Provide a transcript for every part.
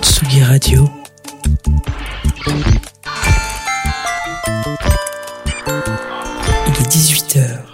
Tsugi Radio. Il est 18h.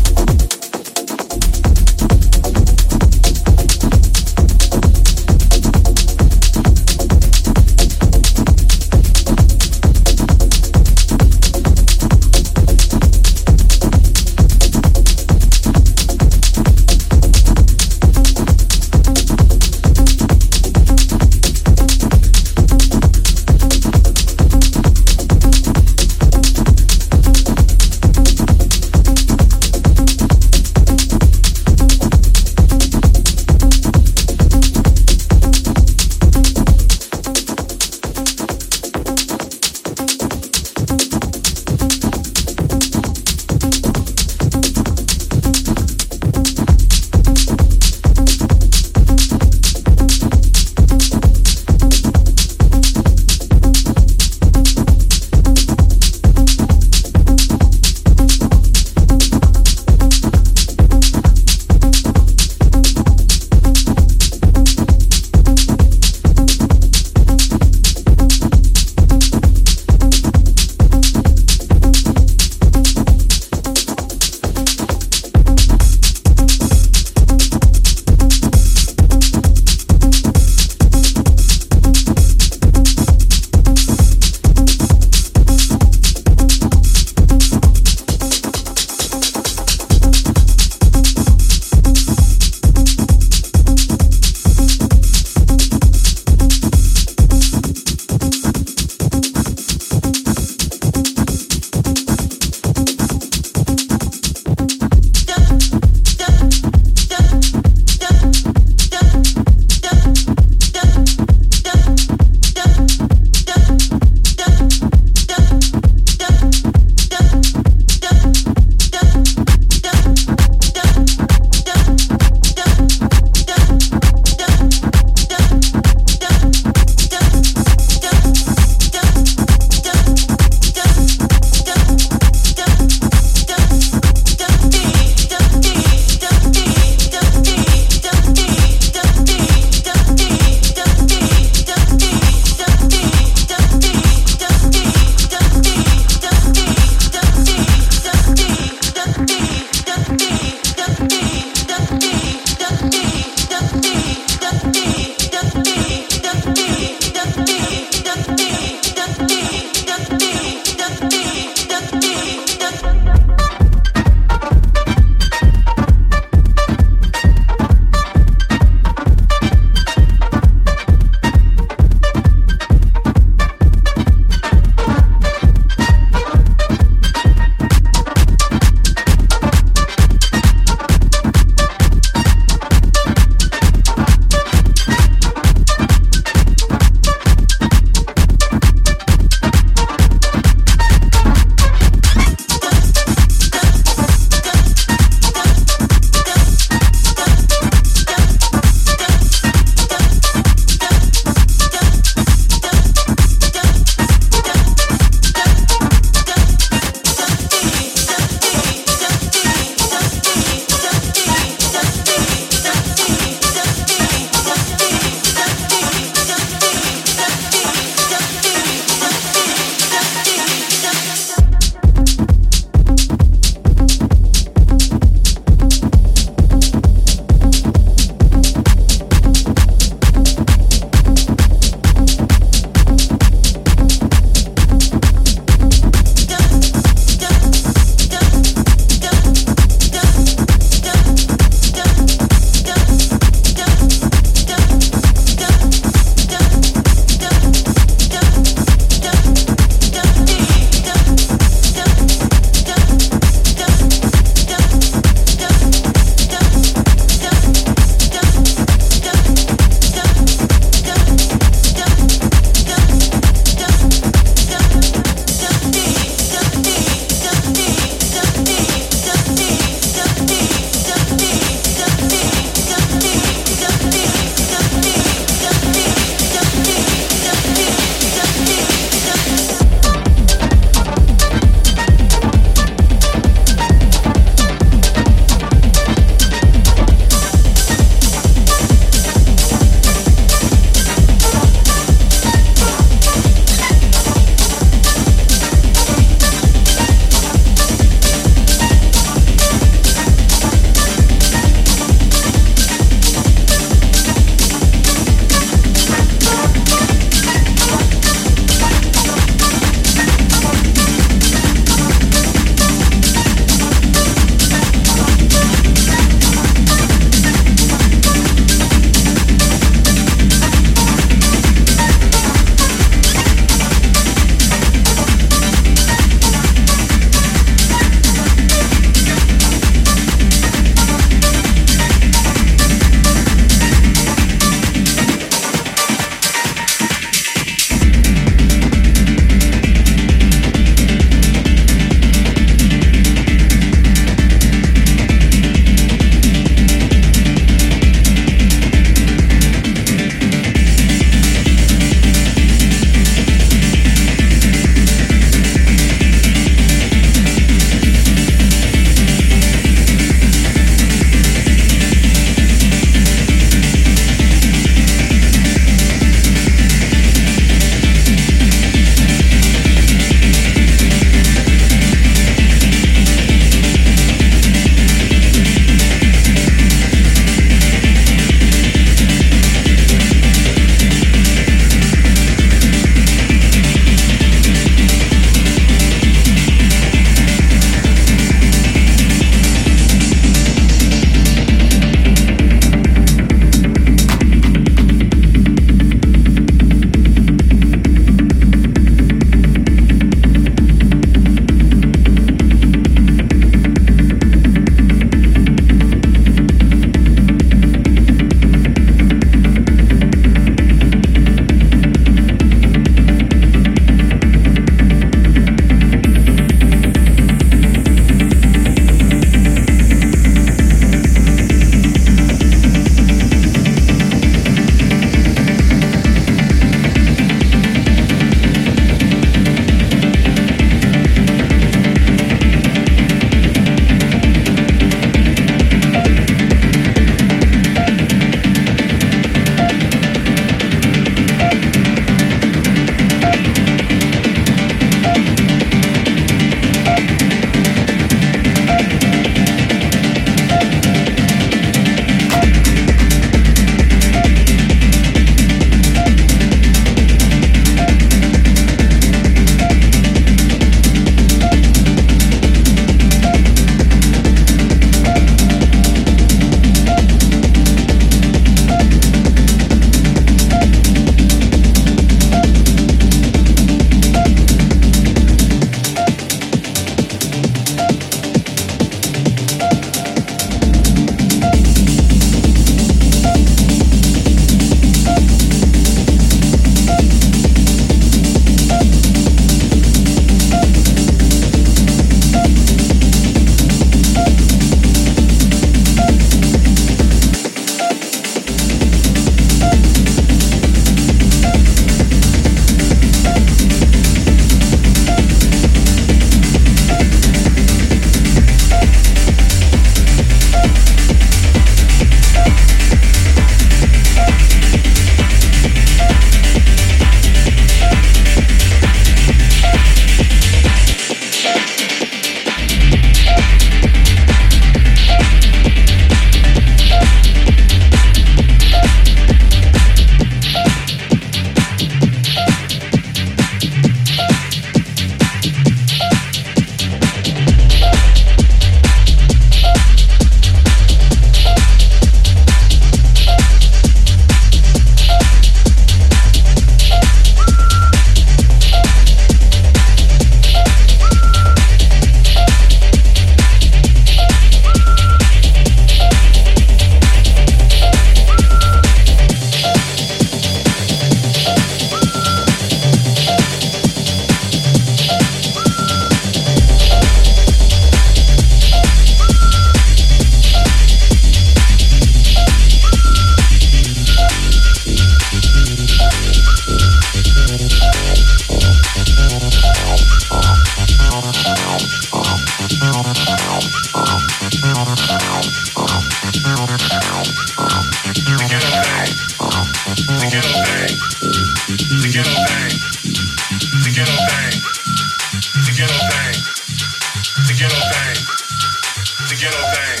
the ghetto thing.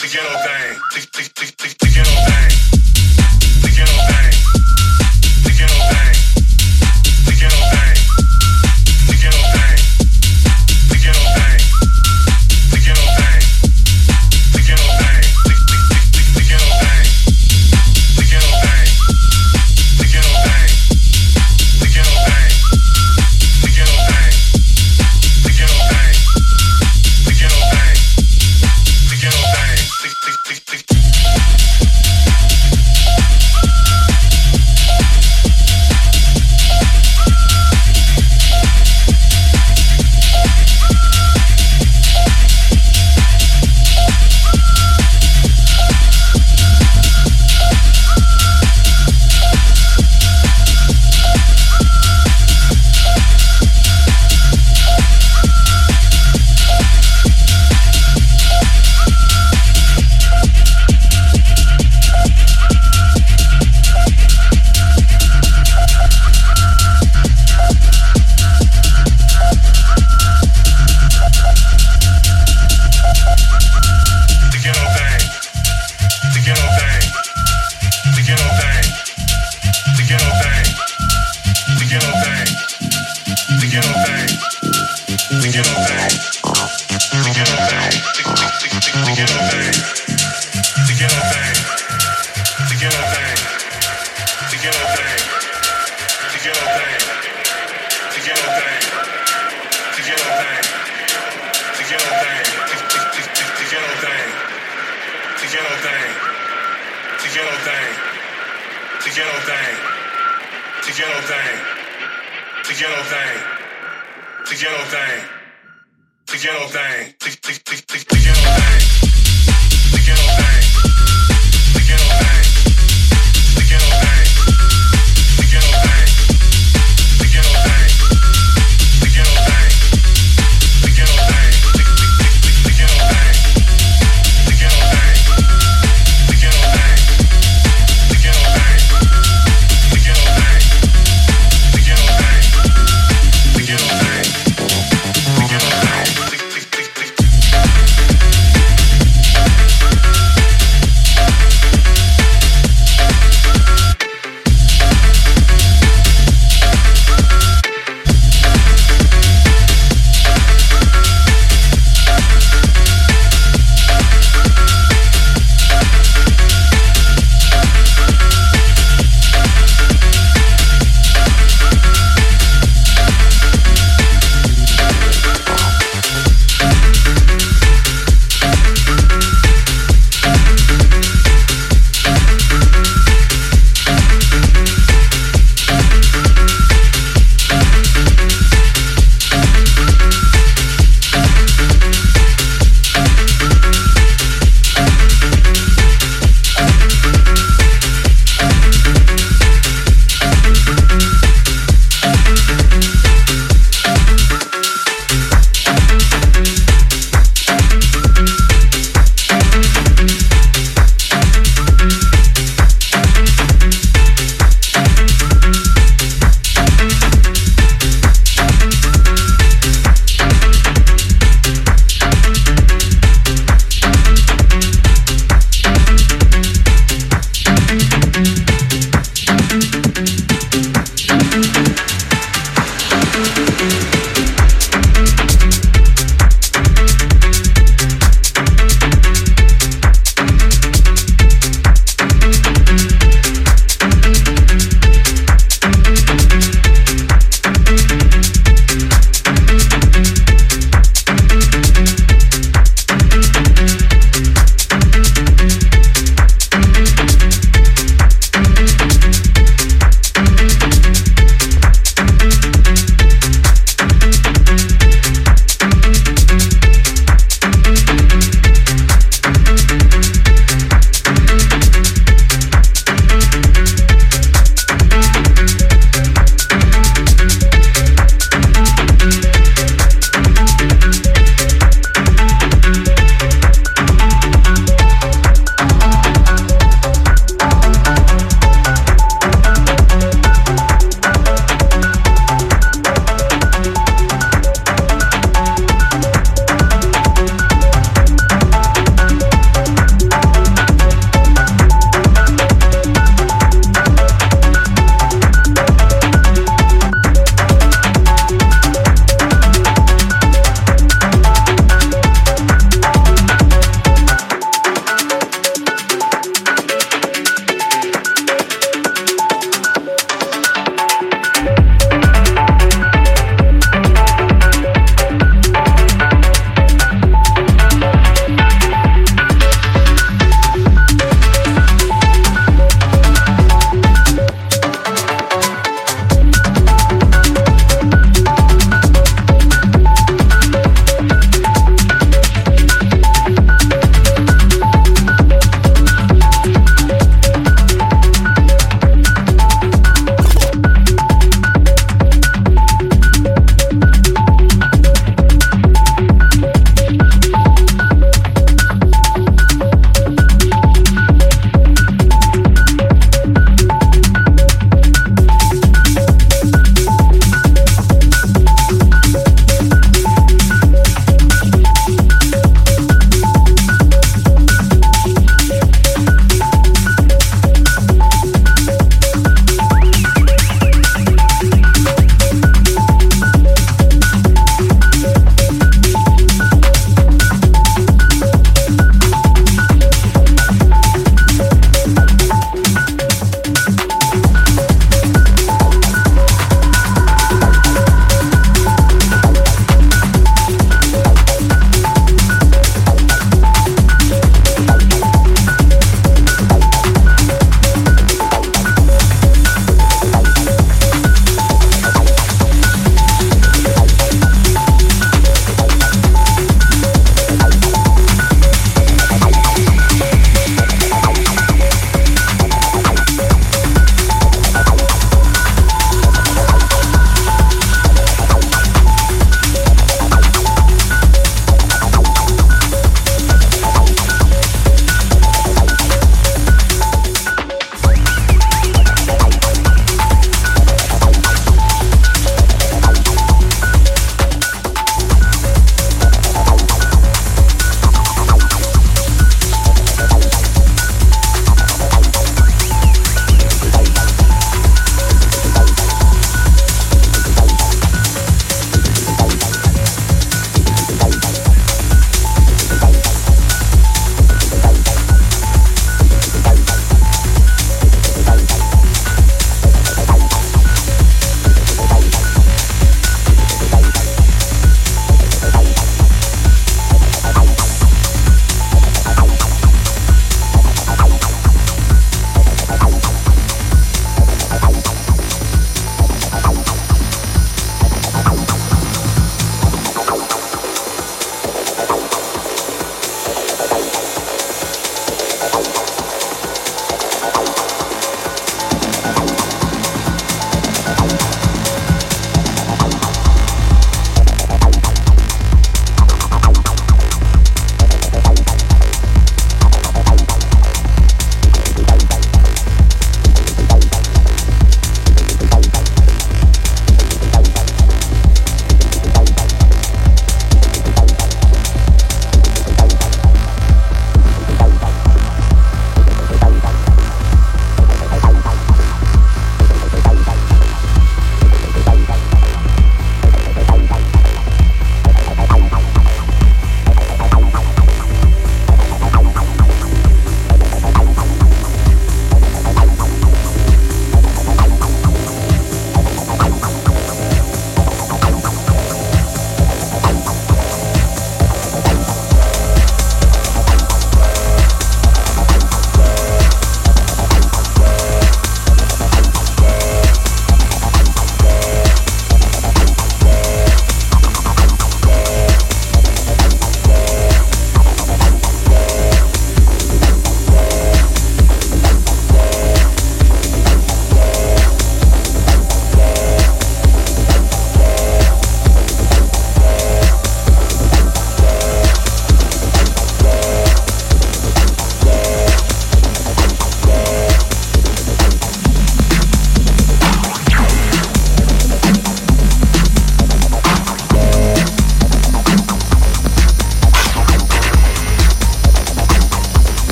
The ghetto thing. The ghetto thing. The ghetto thing. The ghetto thing. The ghetto thing. The ghetto thing. The ghetto thing. The ghetto thing. The ghetto thing. The ghetto thing. The ghetto thing. The ghetto thing. The ghetto thing. The ghetto thing. The ghetto thing. The ghetto thing. The ghetto thing.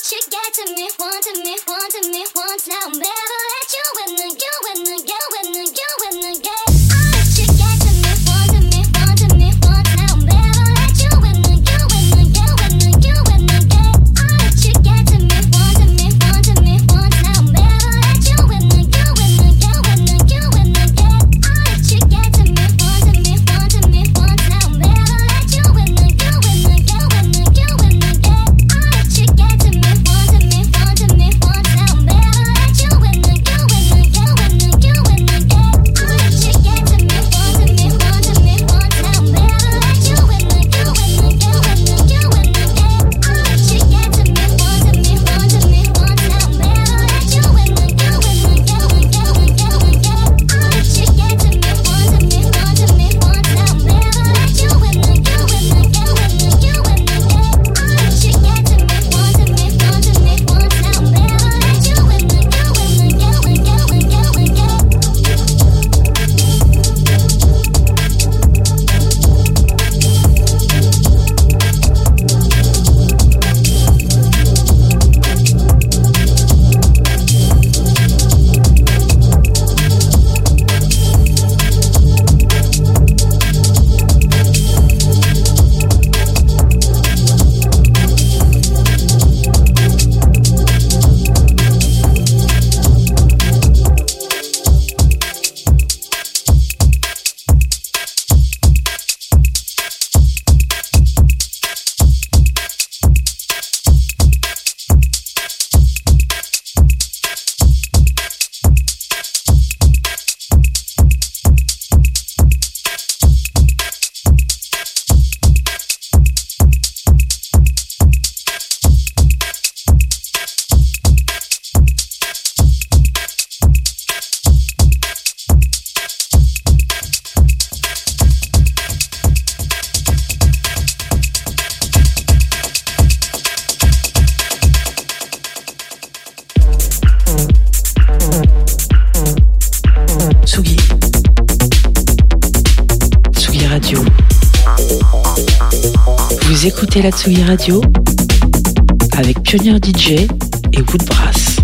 this chick got to me, once. Now I'm never let you in the, you in the game. Vous écoutez la Tsugi Radio avec Pioneer DJ et Woodbrass.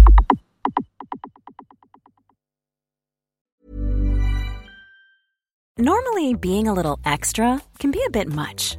Normally, being a little extra can be a bit much,